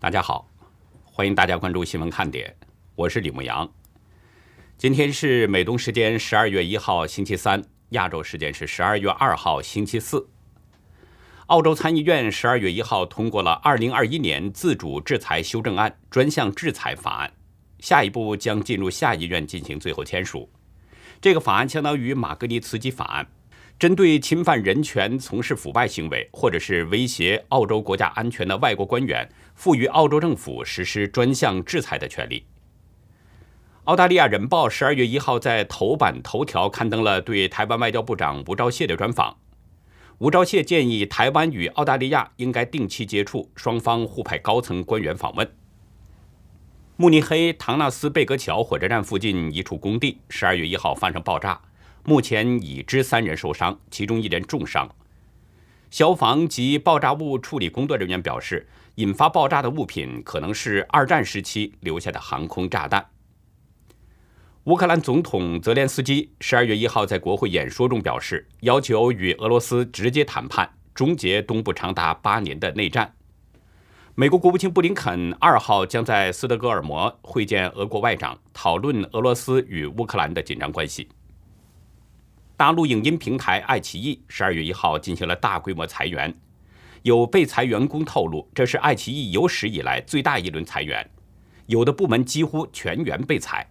大家好，欢迎大家关注新闻看点，我是李牧阳。今天是美东时间12月1号星期三，亚洲时间是12月2号星期四。澳洲参议院12月1号通过了2021年自主制裁修正案专项制裁法案，下一步将进入下议院进行最后签署。这个法案相当于马格尼茨基法案，针对侵犯人权、从事腐败行为或者是威胁澳洲国家安全的外国官员，赋予澳洲政府实施专项制裁的权利。澳大利亚《人报》12月1号在头版头条刊登了对台湾外交部长吴钊燮的专访。吴钊燮建议台湾与澳大利亚应该定期接触，双方互派高层官员访问。慕尼黑唐纳斯贝格桥火车站附近一处工地12月1号发生爆炸，目前已知3人受伤，其中1人重伤。消防及爆炸物处理工作人员表示，引发爆炸的物品可能是2战时期留下的航空炸弹。乌克兰总统泽连斯基12月1号在国会演说中表示，要求与俄罗斯直接谈判，终结东部长达8年的内战。美国国务卿布林肯2号将在斯德哥尔摩会见俄国外长，讨论俄罗斯与乌克兰的紧张关系。大陆影音平台爱奇艺12月1号进行了大规模裁员，有被裁员工透露，这是爱奇艺有史以来最大一轮裁员，有的部门几乎全员被裁。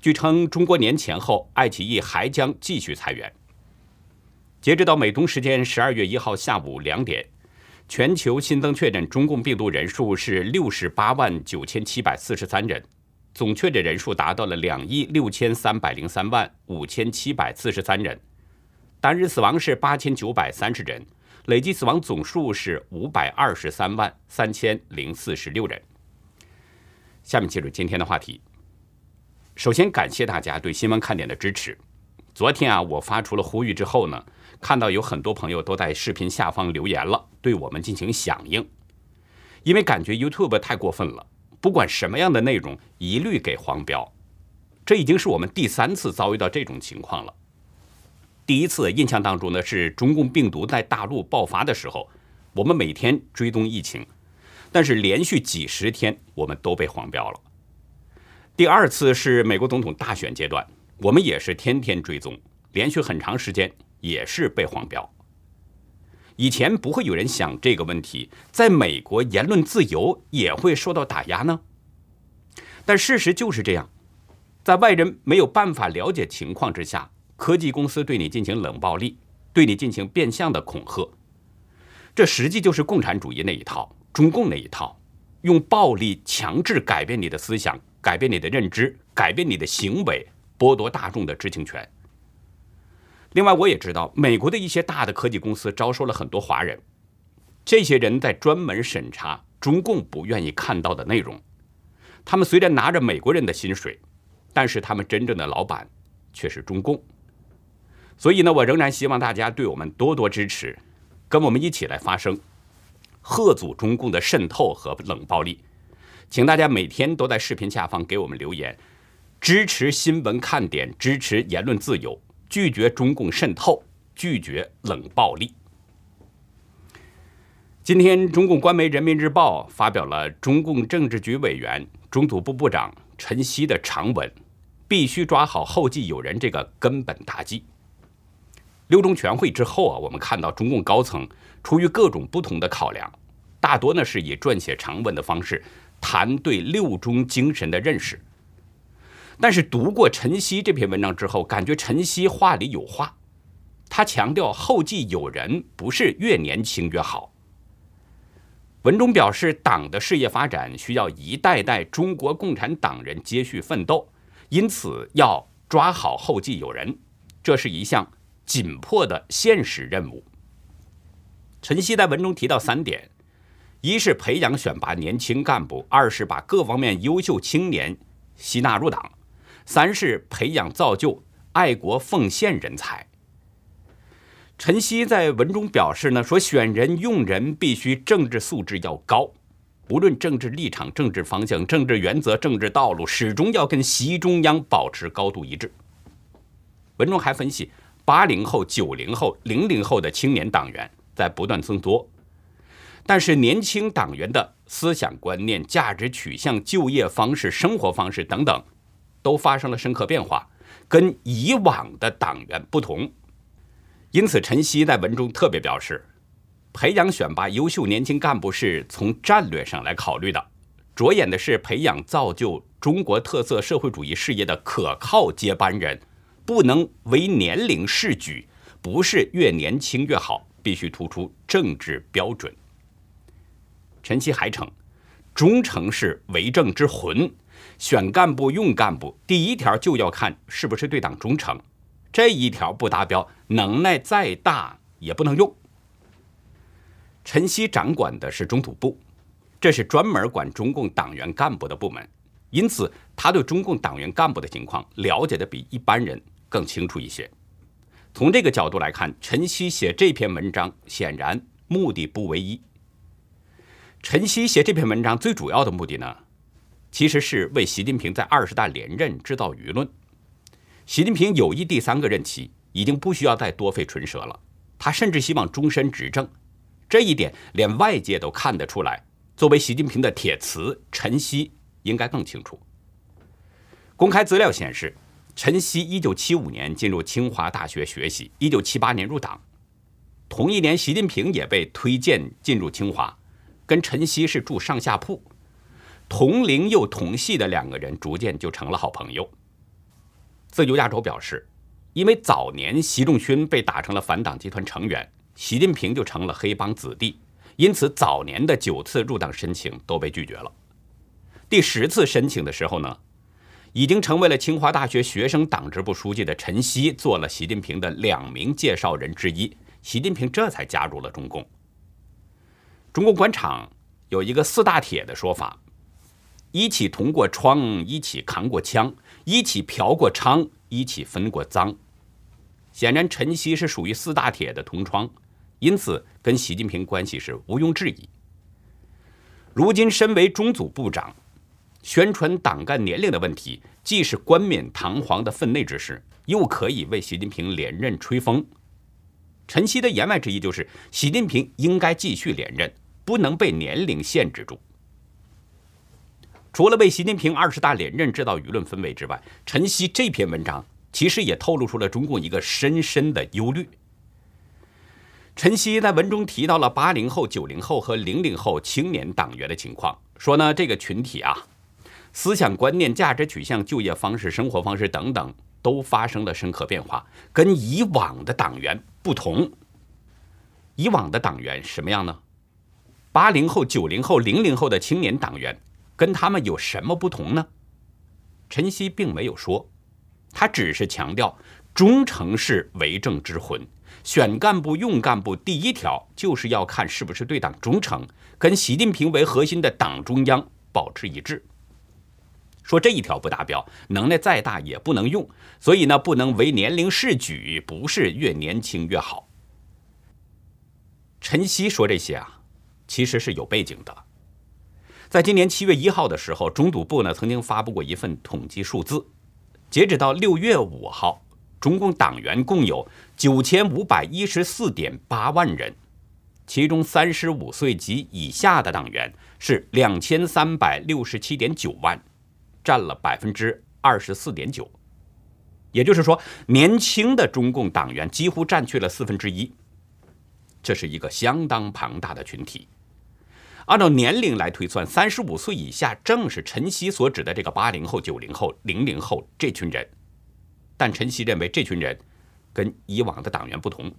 据称，中国年前后，爱奇艺还将继续裁员。截止到美东时间12月1号下午2点。全球新增确诊中共病毒人数是689743人，总确诊人数达到了263035573人，单日死亡是8930人，累计死亡总数是5233046人。下面进入今天的话题。首先感谢大家对新闻看点的支持。昨天我发出了呼吁之后呢，看到有很多朋友都在视频下方留言了，对我们进行响应。因为感觉 YouTube 太过分了，不管什么样的内容一律给黄标，这已经是我们第3次遭遇到这种情况了。第1次印象当中呢，是中共病毒在大陆爆发的时候，我们每天追踪疫情，但是连续几十天我们都被黄标了。第2次是美国总统大选阶段，我们也是天天追踪，连续很长时间也是被黄标。以前不会有人想这个问题，在美国言论自由也会受到打压呢？但事实就是这样，在外人没有办法了解情况之下，科技公司对你进行冷暴力，对你进行变相的恐吓，这实际就是共产主义那一套，中共那一套，用暴力强制改变你的思想，改变你的认知，改变你的行为，剥夺大众的知情权。另外，我也知道美国的一些大的科技公司招收了很多华人，这些人在专门审查中共不愿意看到的内容。他们虽然拿着美国人的薪水，但是他们真正的老板却是中共。所以呢，我仍然希望大家对我们多多支持，跟我们一起来发声，遏阻中共的渗透和冷暴力。请大家每天都在视频下方给我们留言，支持新闻看点，支持言论自由，拒绝中共渗透，拒绝冷暴力。今天，中共官媒《人民日报》发表了中共政治局委员、中组部部长陈希的长文，必须抓好后继有人这个根本大计。六中全会之后我们看到中共高层出于各种不同的考量，大多呢是以撰写长文的方式谈对六中精神的认识。但是读过陈希这篇文章之后，感觉陈希话里有话，他强调后继有人不是越年轻越好。文中表示，党的事业发展需要一代代中国共产党人接续奋斗，因此要抓好后继有人，这是一项紧迫的现实任务。陈希在文中提到3点：一是培养选拔年轻干部；二是把各方面优秀青年吸纳入党；三是培养造就爱国奉献人才。陈希在文中表示呢，说选人用人必须政治素质要高，无论政治立场、政治方向、政治原则、政治道路，始终要跟习中央保持高度一致。文中还分析，80后、90后、00后的青年党员在不断增多，但是年轻党员的思想观念、价值取向、就业方式、生活方式等等，都发生了深刻变化，跟以往的党员不同。因此，陈希在文中特别表示，培养选拔优秀年轻干部是从战略上来考虑的，着眼的是培养造就中国特色社会主义事业的可靠接班人，不能为年龄试举，不是越年轻越好，必须突出政治标准。陈希还称，忠诚是为政之魂，选干部用干部，第一条就要看是不是对党忠诚，这一条不达标，能耐再大也不能用。陈希掌管的是中组部，这是专门管中共党员干部的部门，因此他对中共党员干部的情况了解的比一般人更清楚一些。从这个角度来看，陈希写这篇文章显然目的不唯一。陈希写这篇文章最主要的目的呢，其实是为习近平在20大连任制造舆论。习近平有意第三个任期，已经不需要再多费唇舌了，他甚至希望终身执政，这一点连外界都看得出来。作为习近平的铁磁，陈希应该更清楚。公开资料显示，陈希1975年进入清华大学学习，1978年入党。同一年，习近平也被推荐进入清华，跟陈希是住上下铺，同龄又同系的两个人逐渐就成了好朋友。自由亚洲表示，因为早年习仲勋被打成了反党集团成员，习近平就成了黑帮子弟，因此早年的9次入党申请都被拒绝了。第10次申请的时候呢，已经成为了清华大学学生党支部书记的陈希做了习近平的2名介绍人之一，习近平这才加入了中共。中共官场有一个4大铁的说法，一起捅过窗，一起扛过枪，一起嫖过娼，一起分过赃。显然陈希是属于4大铁的同窗，因此跟习近平关系是毋庸置疑。如今身为中组部长，宣传党干年龄的问题既是冠冕堂皇的分内之事，又可以为习近平连任吹风。陈希的言外之意就是，习近平应该继续连任，不能被年龄限制住。除了为习近平20大连任制造舆论氛围之外，陈希这篇文章其实也透露出了中共一个深深的忧虑。陈希在文中提到了80后、90后和00后青年党员的情况，说呢，这个群体啊，思想观念、价值取向、就业方式、生活方式等等都发生了深刻变化，跟以往的党员不同。以往的党员什么样呢？80后、90后、00后的青年党员跟他们有什么不同呢？陈希并没有说，他只是强调忠诚是为政之魂，选干部用干部，第一条就是要看是不是对党忠诚，跟习近平为核心的党中央保持一致。说这一条不达标，能耐再大也不能用，所以呢，不能为年龄试举，不是越年轻越好。陈希说这些啊，其实是有背景的。在今年7月1号的时候，中组部呢曾经发布过一份统计数字，截止到6月5号，中共党员共有 9514.8 万人，其中35岁及以下的党员是 2367.9 万。占了 24.9%， 也就是说，年轻的中共党员几乎占去了1/4，这是一个相当庞大的群体。按照年龄来推算，35岁以下正是陈希所指的这个80后、90后、00后这群人。但陈希认为这群人跟以往的党员不同，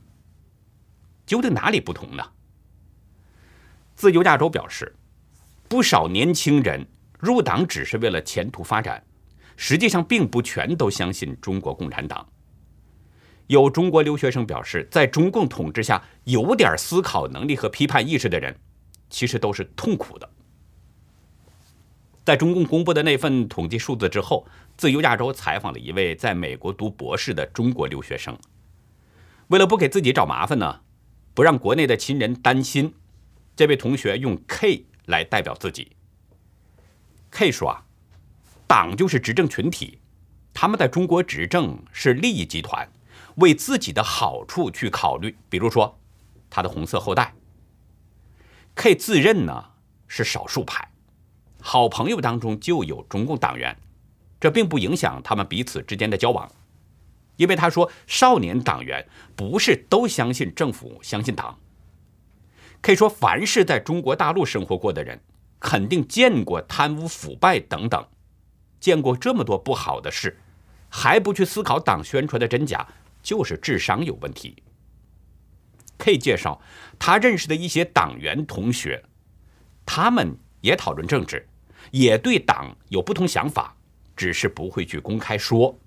究竟哪里不同呢？自由亚洲表示，不少年轻人入党只是为了前途发展，实际上并不全都相信中国共产党。有中国留学生表示，在中共统治下，有点思考能力和批判意识的人，其实都是痛苦的。在中共公布的那份统计数字之后，自由亚洲采访了一位在美国读博士的中国留学生。为了不给自己找麻烦呢，不让国内的亲人担心，这位同学用 K 来代表自己。K 说啊，党就是执政群体，他们在中国执政是利益集团，为自己的好处去考虑，比如说他的红色后代。K 自认呢是少数派，好朋友当中就有中共党员，这并不影响他们彼此之间的交往，因为他说少年党员不是都相信政府、相信党。K 说，凡是在中国大陆生活过的人，肯定见过贪污腐败等等，见过这么多不好的事，还不去思考党宣传的真假，就是智商有问题。K 介绍他认识的一些党员同学，他们也讨论政治，也对党有不同想法，只是不会去公开说。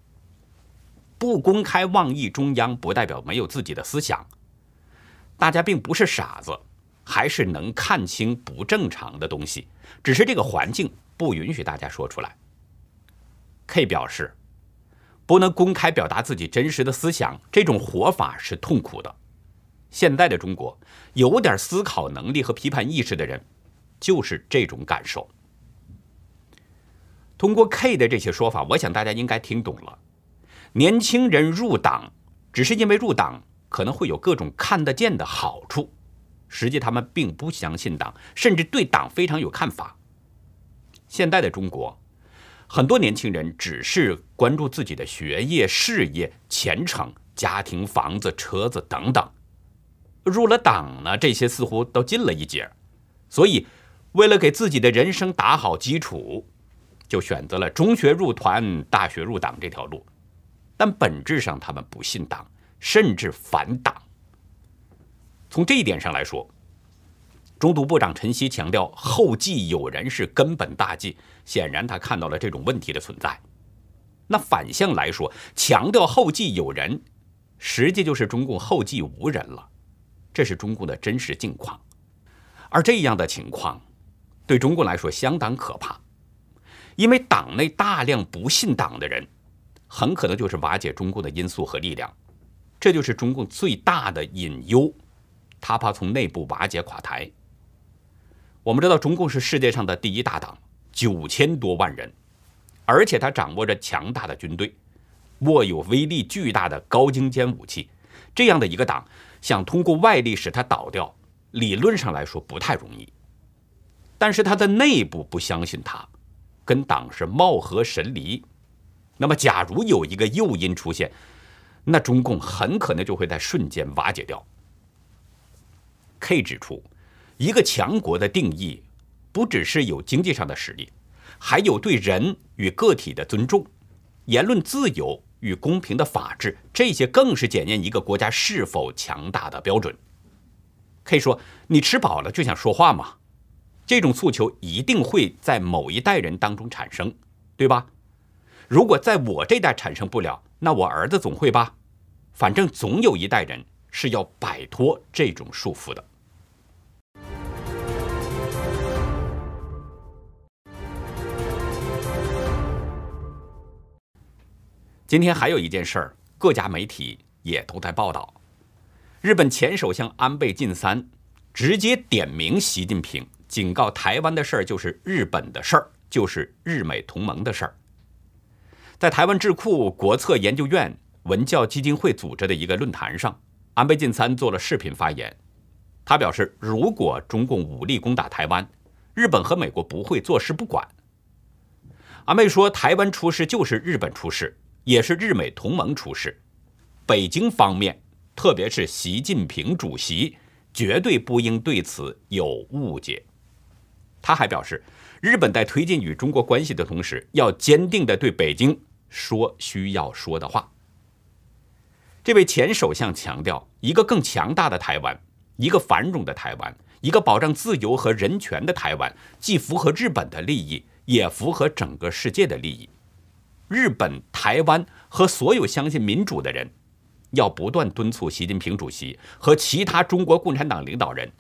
不公开妄议中央，不代表没有自己的思想。大家并不是傻子，还是能看清不正常的东西，只是这个环境不允许大家说出来。K 表示，不能公开表达自己真实的思想，这种活法是痛苦的。现在的中国，有点思考能力和批判意识的人，就是这种感受。通过 K 的这些说法，我想大家应该听懂了。年轻人入党，只是因为入党可能会有各种看得见的好处，实际他们并不相信党，甚至对党非常有看法。现在的中国，很多年轻人只是关注自己的学业、事业、前程、家庭、房子、车子等等。入了党呢，这些似乎都进了一截。所以，为了给自己的人生打好基础，就选择了中学入团、大学入党这条路。但本质上，他们不信党，甚至反党。从这一点上来说，中独部长陈希强调后继有人是根本大计，显然他看到了这种问题的存在。那反向来说，强调后继有人，实际就是中共后继无人了，这是中共的真实境况。而这样的情况，对中共来说相当可怕，因为党内大量不信党的人，很可能就是瓦解中共的因素和力量，这就是中共最大的隐忧，他怕从内部瓦解垮台。我们知道中共是世界上的第一大党，9000多万人，而且他掌握着强大的军队，握有威力巨大的高精尖武器，这样的一个党想通过外力使它倒掉，理论上来说不太容易。但是他的内部不相信他，跟党是貌合神离。那么假如有一个诱因出现，那中共很可能就会在瞬间瓦解掉。K 指出，一个强国的定义不只是有经济上的实力，还有对人与个体的尊重，言论自由与公平的法治，这些更是检验一个国家是否强大的标准。K 说，你吃饱了就想说话吗？这种诉求一定会在某一代人当中产生，对吧？如果在我这代产生不了，那我儿子总会吧？反正总有一代人是要摆脱这种束缚的。今天还有一件事儿，各家媒体也都在报道。日本前首相安倍晋三直接点名习近平，警告台湾的事儿就是日本的事儿，就是日美同盟的事儿。在台湾智库国策研究院文教基金会组织的一个论坛上，安倍晋三做了视频发言。他表示，如果中共武力攻打台湾，日本和美国不会坐视不管。安倍说，台湾出事就是日本出事，也是日美同盟出事，北京方面，特别是习近平主席，绝对不应对此有误解。他还表示，日本在推进与中国关系的同时，要坚定地对北京说需要说的话。这位前首相强调，一个更强大的台湾，一个繁荣的台湾，一个保障自由和人权的台湾，既符合日本的利益，也符合整个世界的利益。日本、台湾和所有相信民主的人，要不断敦促习近平主席和其他中国共产党领导人，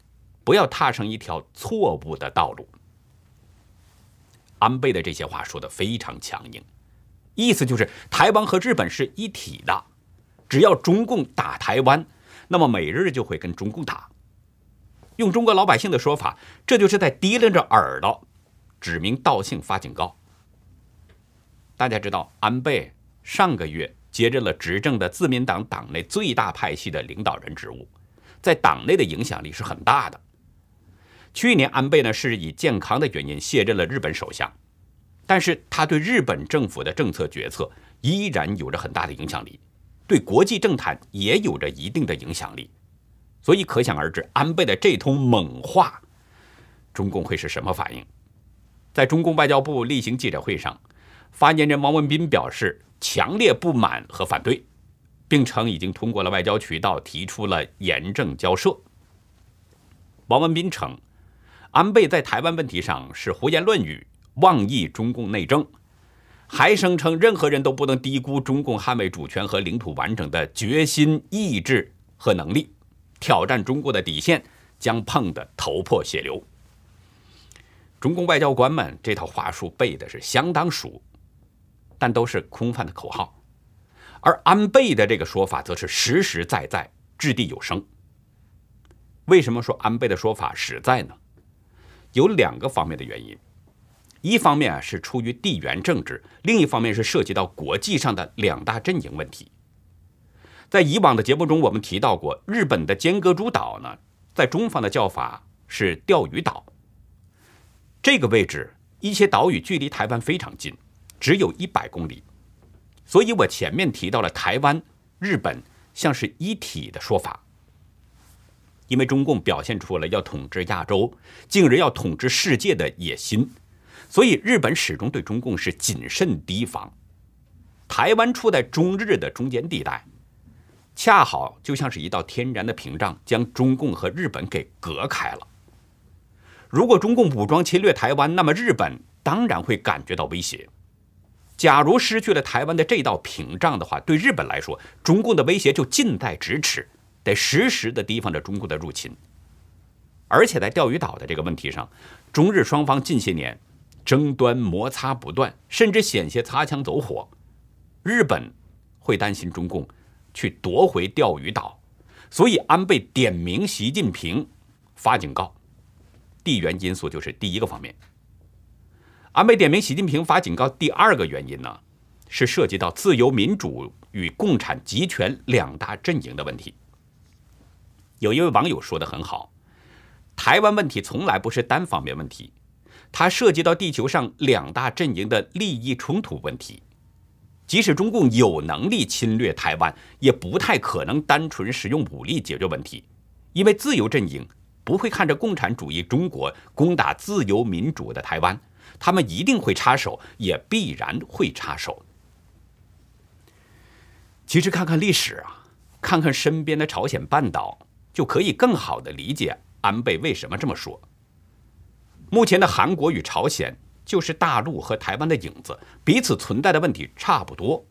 不要踏上一条错误的道路。安倍的这些话说得非常强硬，意思就是台湾和日本是一体的，只要中共打台湾，那么美日就会跟中共打。用中国老百姓的说法，这就是在提溜着耳朵指名道姓发警告。大家知道，安倍上个月接任了执政的自民党党内最大派系的领导人职务，在党内的影响力是很大的。去年安倍呢是以健康的原因卸任了日本首相，但是他对日本政府的政策决策依然有着很大的影响力，对国际政坛也有着一定的影响力。所以可想而知，安倍的这通猛话，中共会是什么反应？在中共外交部例行记者会上，发言人王文斌表示强烈不满和反对，并称已经通过了外交渠道提出了严正交涉。王文斌称，安倍在台湾问题上是胡言乱语，妄议中共内政，还声称任何人都不能低估中共捍卫主权和领土完整的决心、意志和能力。挑战中国的底线，将碰得头破血流。中共外交官们这套话术背的是相当熟，但都是空泛的口号。而安倍的这个说法则是实实在在、掷地有声。为什么说安倍的说法实在呢？有两个方面的原因，一方面是出于地缘政治，另一方面是涉及到国际上的两大阵营问题。在以往的节目中，我们提到过，日本的尖阁诸岛呢，在中方的叫法是钓鱼岛。这个位置，一些岛屿距离台湾非常近，只有100公里。所以我前面提到了台湾、日本像是一体的说法。因为中共表现出了要统治亚洲，近日要统治世界的野心，所以日本始终对中共是谨慎提防。台湾处在中日的中间地带，恰好就像是一道天然的屏障，将中共和日本给隔开了。如果中共武装侵略台湾，那么日本当然会感觉到威胁。假如失去了台湾的这道屏障的话，对日本来说，中共的威胁就近在咫尺，得时时地提防着中共的入侵。而且在钓鱼岛的这个问题上，中日双方近些年争端摩擦不断，甚至险些擦枪走火。日本会担心中共去夺回钓鱼岛，所以安倍点名习近平发警告，地缘因素就是第一个方面。安倍点名习近平发警告，第二个原因呢，是涉及到自由民主与共产集权两大阵营的问题。有一位网友说得很好，台湾问题从来不是单方面问题，它涉及到地球上两大阵营的利益冲突问题。即使中共有能力侵略台湾，也不太可能单纯使用武力解决问题，因为自由阵营不会看着共产主义中国攻打自由民主的台湾，他们一定会插手，也必然会插手。其实看看历史啊，看看身边的朝鲜半岛，就可以更好地理解安倍为什么这么说。目前的韩国与朝鲜就是大陆和台湾的影子，彼此存在的问题差不多。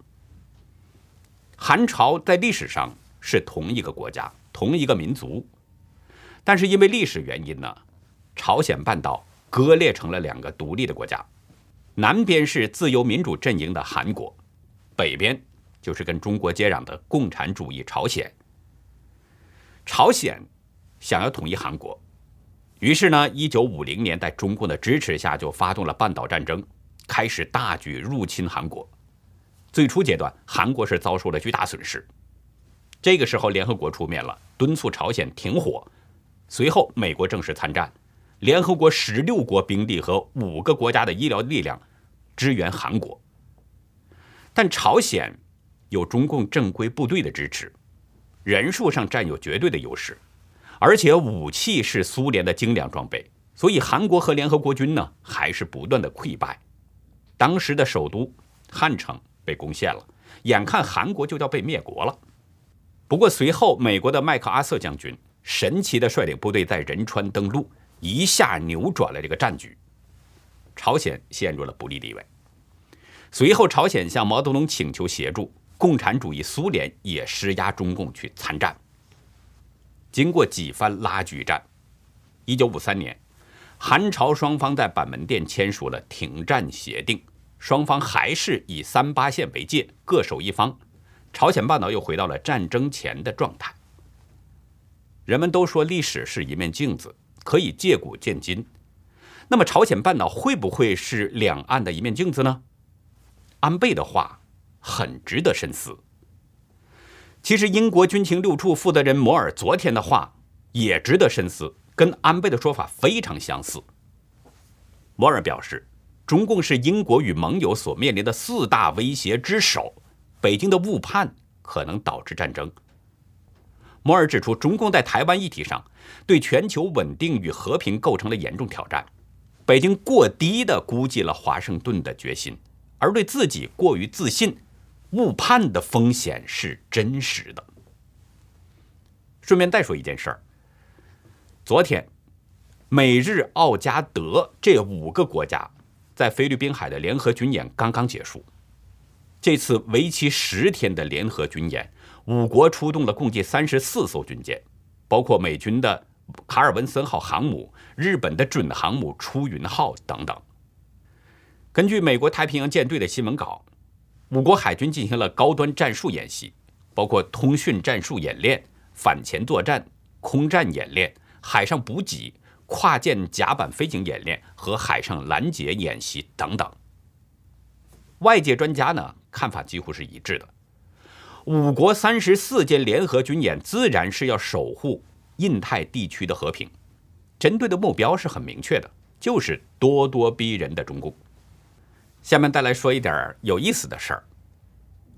韩朝在历史上是同一个国家、同一个民族，但是因为历史原因呢，朝鲜半岛割裂成了两个独立的国家，南边是自由民主阵营的韩国，北边就是跟中国接壤的共产主义朝鲜。朝鲜想要统一韩国，于是呢，1950年在中共的支持下，就发动了半岛战争，开始大举入侵韩国。最初阶段，韩国是遭受了巨大损失。这个时候，联合国出面了，敦促朝鲜停火。随后，美国正式参战，联合国16国兵力和5个国家的医疗力量支援韩国。但朝鲜有中共正规部队的支持，人数上占有绝对的优势。而且武器是苏联的精良装备，所以韩国和联合国军呢还是不断的溃败。当时的首都汉城被攻陷了，眼看韩国就要被灭国了。不过随后美国的麦克阿瑟将军神奇的率领部队在仁川登陆，一下扭转了这个战局，朝鲜陷入了不利地位。随后朝鲜向毛泽东请求协助，共产主义苏联也施压中共去参战。经过几番拉锯战，1953年，韩朝双方在板门店签署了停战协定，双方还是以38线为界，各守一方。朝鲜半岛又回到了战争前的状态。人们都说历史是一面镜子，可以借古鉴今。那么朝鲜半岛会不会是两岸的一面镜子呢？安倍的话很值得深思。其实英国军情6处负责人摩尔昨天的话也值得深思，跟安倍的说法非常相似。摩尔表示，中共是英国与盟友所面临的四大威胁之首，北京的误判可能导致战争。摩尔指出，中共在台湾议题上对全球稳定与和平构成了严重挑战，北京过低地估计了华盛顿的决心，而对自己过于自信，误判的风险是真实的。顺便再说一件事儿，昨天，美日澳加德这5个国家在菲律宾海的联合军演刚刚结束。这次为期10天的联合军演，5国出动了共计34艘军舰，包括美军的卡尔文森号航母、日本的准航母出云号等等。根据美国太平洋舰队的新闻稿，5国海军进行了高端战术演习，包括通讯战术演练、反潜作战、空战演练、海上补给、跨舰甲板飞行演练和海上拦截演习等等。外界专家呢看法几乎是一致的，5国34间联合军演自然是要守护印太地区的和平，针对的目标是很明确的，就是咄咄逼人的中共。下面再来说一点有意思的事儿。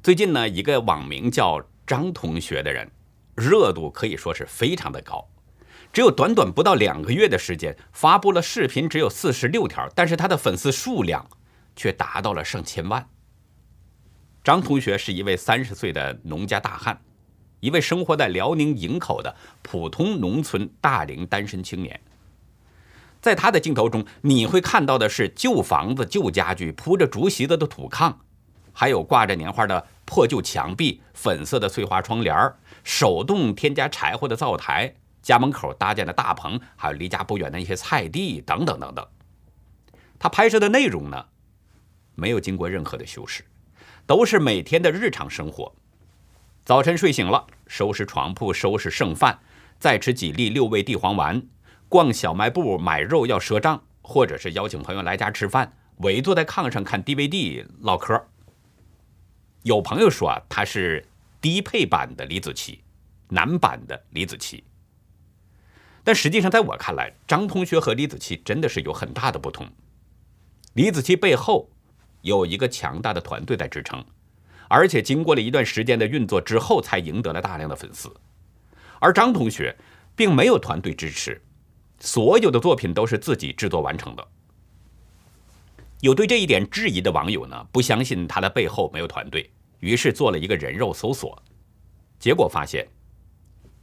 最近呢，一个网名叫张同学的人，热度可以说是非常的高，只有短短不到2个月的时间，发布了视频只有46条，但是他的粉丝数量却达到了上千万。张同学是一位30岁的农家大汉，一位生活在辽宁营口的普通农村大龄单身青年。在他的镜头中，你会看到的是旧房子、旧家具、铺着竹席子的土炕，还有挂着年画的破旧墙壁、粉色的碎花窗帘、手动添加柴火的灶台、家门口搭建的大棚，还有离家不远的一些菜地等等等等。他拍摄的内容呢，没有经过任何的修饰，都是每天的日常生活。早晨睡醒了，收拾床铺，收拾剩饭，再吃几粒6味地黄丸，逛小卖部买肉要赊账，或者是邀请朋友来家吃饭，围坐在炕上看 DVD 唠嗑。有朋友说啊，他是低配版的李子柒，男版的李子柒。但实际上在我看来，张同学和李子柒真的是有很大的不同。李子柒背后有一个强大的团队在支撑，而且经过了一段时间的运作之后才赢得了大量的粉丝。而张同学并没有团队支持，所有的作品都是自己制作完成的。有对这一点质疑的网友呢，不相信他的背后没有团队，于是做了一个人肉搜索，结果发现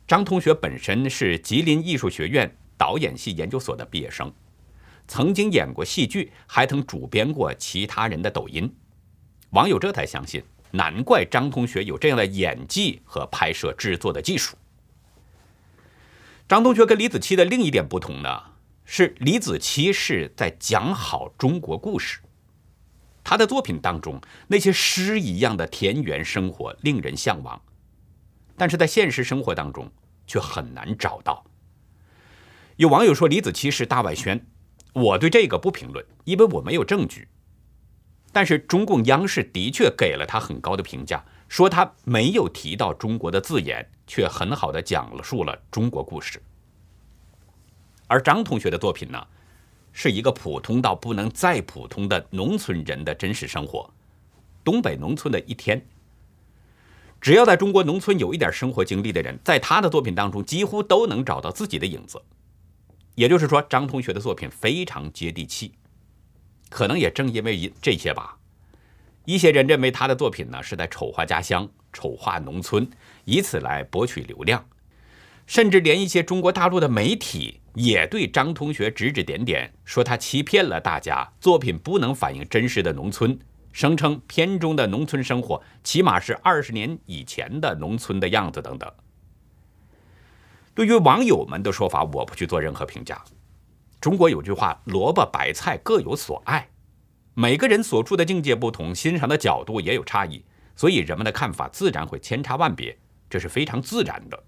张同学本身是吉林艺术学院导演系研究所的毕业生，曾经演过戏剧，还曾主编过其他人的抖音。网友这才相信，难怪张同学有这样的演技和拍摄制作的技术。张同学跟李子柒的另一点不同呢，是李子柒是在讲好中国故事。他的作品当中，那些诗一样的田园生活令人向往，但是在现实生活当中却很难找到。有网友说李子柒是大外宣，我对这个不评论，因为我没有证据。但是中共央视的确给了他很高的评价，说他没有提到中国的字眼，却很好的讲述了中国故事。而张同学的作品呢，是一个普通到不能再普通的农村人的真实生活，东北农村的一天。只要在中国农村有一点生活经历的人，在他的作品当中几乎都能找到自己的影子。也就是说，张同学的作品非常接地气。可能也正因为这些吧，一些人认为他的作品呢是在丑化家乡、丑化农村，以此来博取流量，甚至连一些中国大陆的媒体也对张同学指指点点，说他欺骗了大家，作品不能反映真实的农村，声称片中的农村生活起码是20年以前的农村的样子等等。对于网友们的说法，我不去做任何评价。中国有句话，萝卜白菜各有所爱，每个人所处的境界不同，欣赏的角度也有差异，所以人们的看法自然会千差万别，这是非常自然的。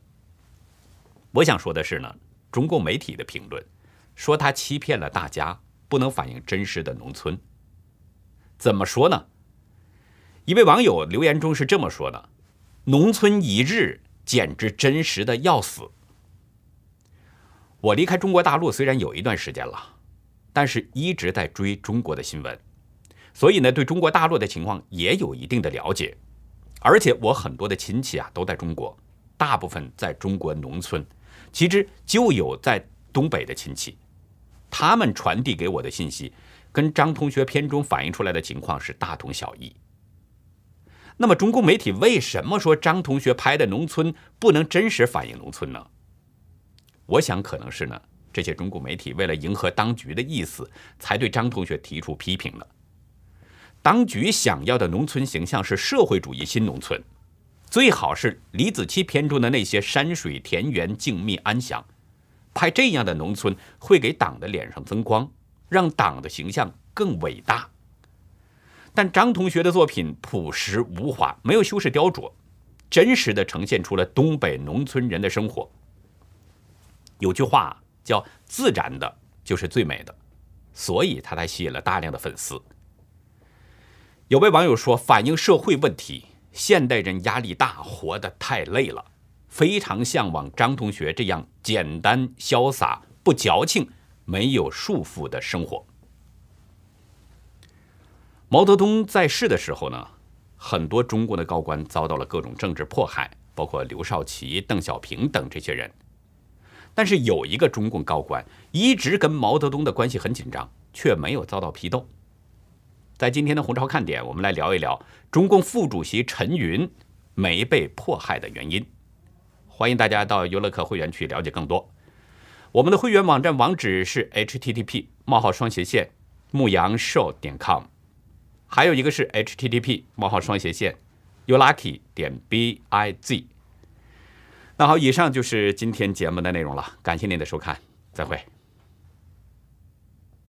我想说的是呢，中共媒体的评论说他欺骗了大家，不能反映真实的农村。怎么说呢？一位网友留言中是这么说的：农村一日简直真实的要死。我离开中国大陆虽然有一段时间了，但是一直在追中国的新闻，所以呢，对中国大陆的情况也有一定的了解。而且我很多的亲戚啊都在中国，大部分在中国农村，其实就有在东北的亲戚，他们传递给我的信息，跟张同学篇中反映出来的情况是大同小异。 那么中共媒体为什么说张同学拍的农村不能真实反映农村呢？我想可能是呢，这些中共媒体为了迎合当局的意思，才对张同学提出批评了。当局想要的农村形象是社会主义新农村，最好是李子柒篇中的那些山水田园静谧安详。拍这样的农村会给党的脸上增光，让党的形象更伟大。 但张同学的作品朴实无华，没有修饰雕琢，真实的呈现出了东北农村人的生活。有句话叫“自然的就是最美的”，所以他才吸引了大量的粉丝。有位网友说，反映社会问题，现代人压力大，活得太累了，非常向往张同学这样简单、潇洒、不矫情、没有束缚的生活。 毛泽东在世的时候呢，很多中共的高官遭到了各种政治迫害，包括刘少奇、邓小平等这些人。但是有一个中共高官一直跟毛泽东的关系很紧张，却没有遭到批斗。在今天的《红潮看点》，我们来聊一聊中共副主席陈云没被迫害的原因。欢迎大家到优乐客会员区了解更多。我们的会员网站网址是 http://牧羊show.com。 还有一个是 http://youlucky.biz。那好，以上就是今天节目的内容了，感谢您的收看，再会。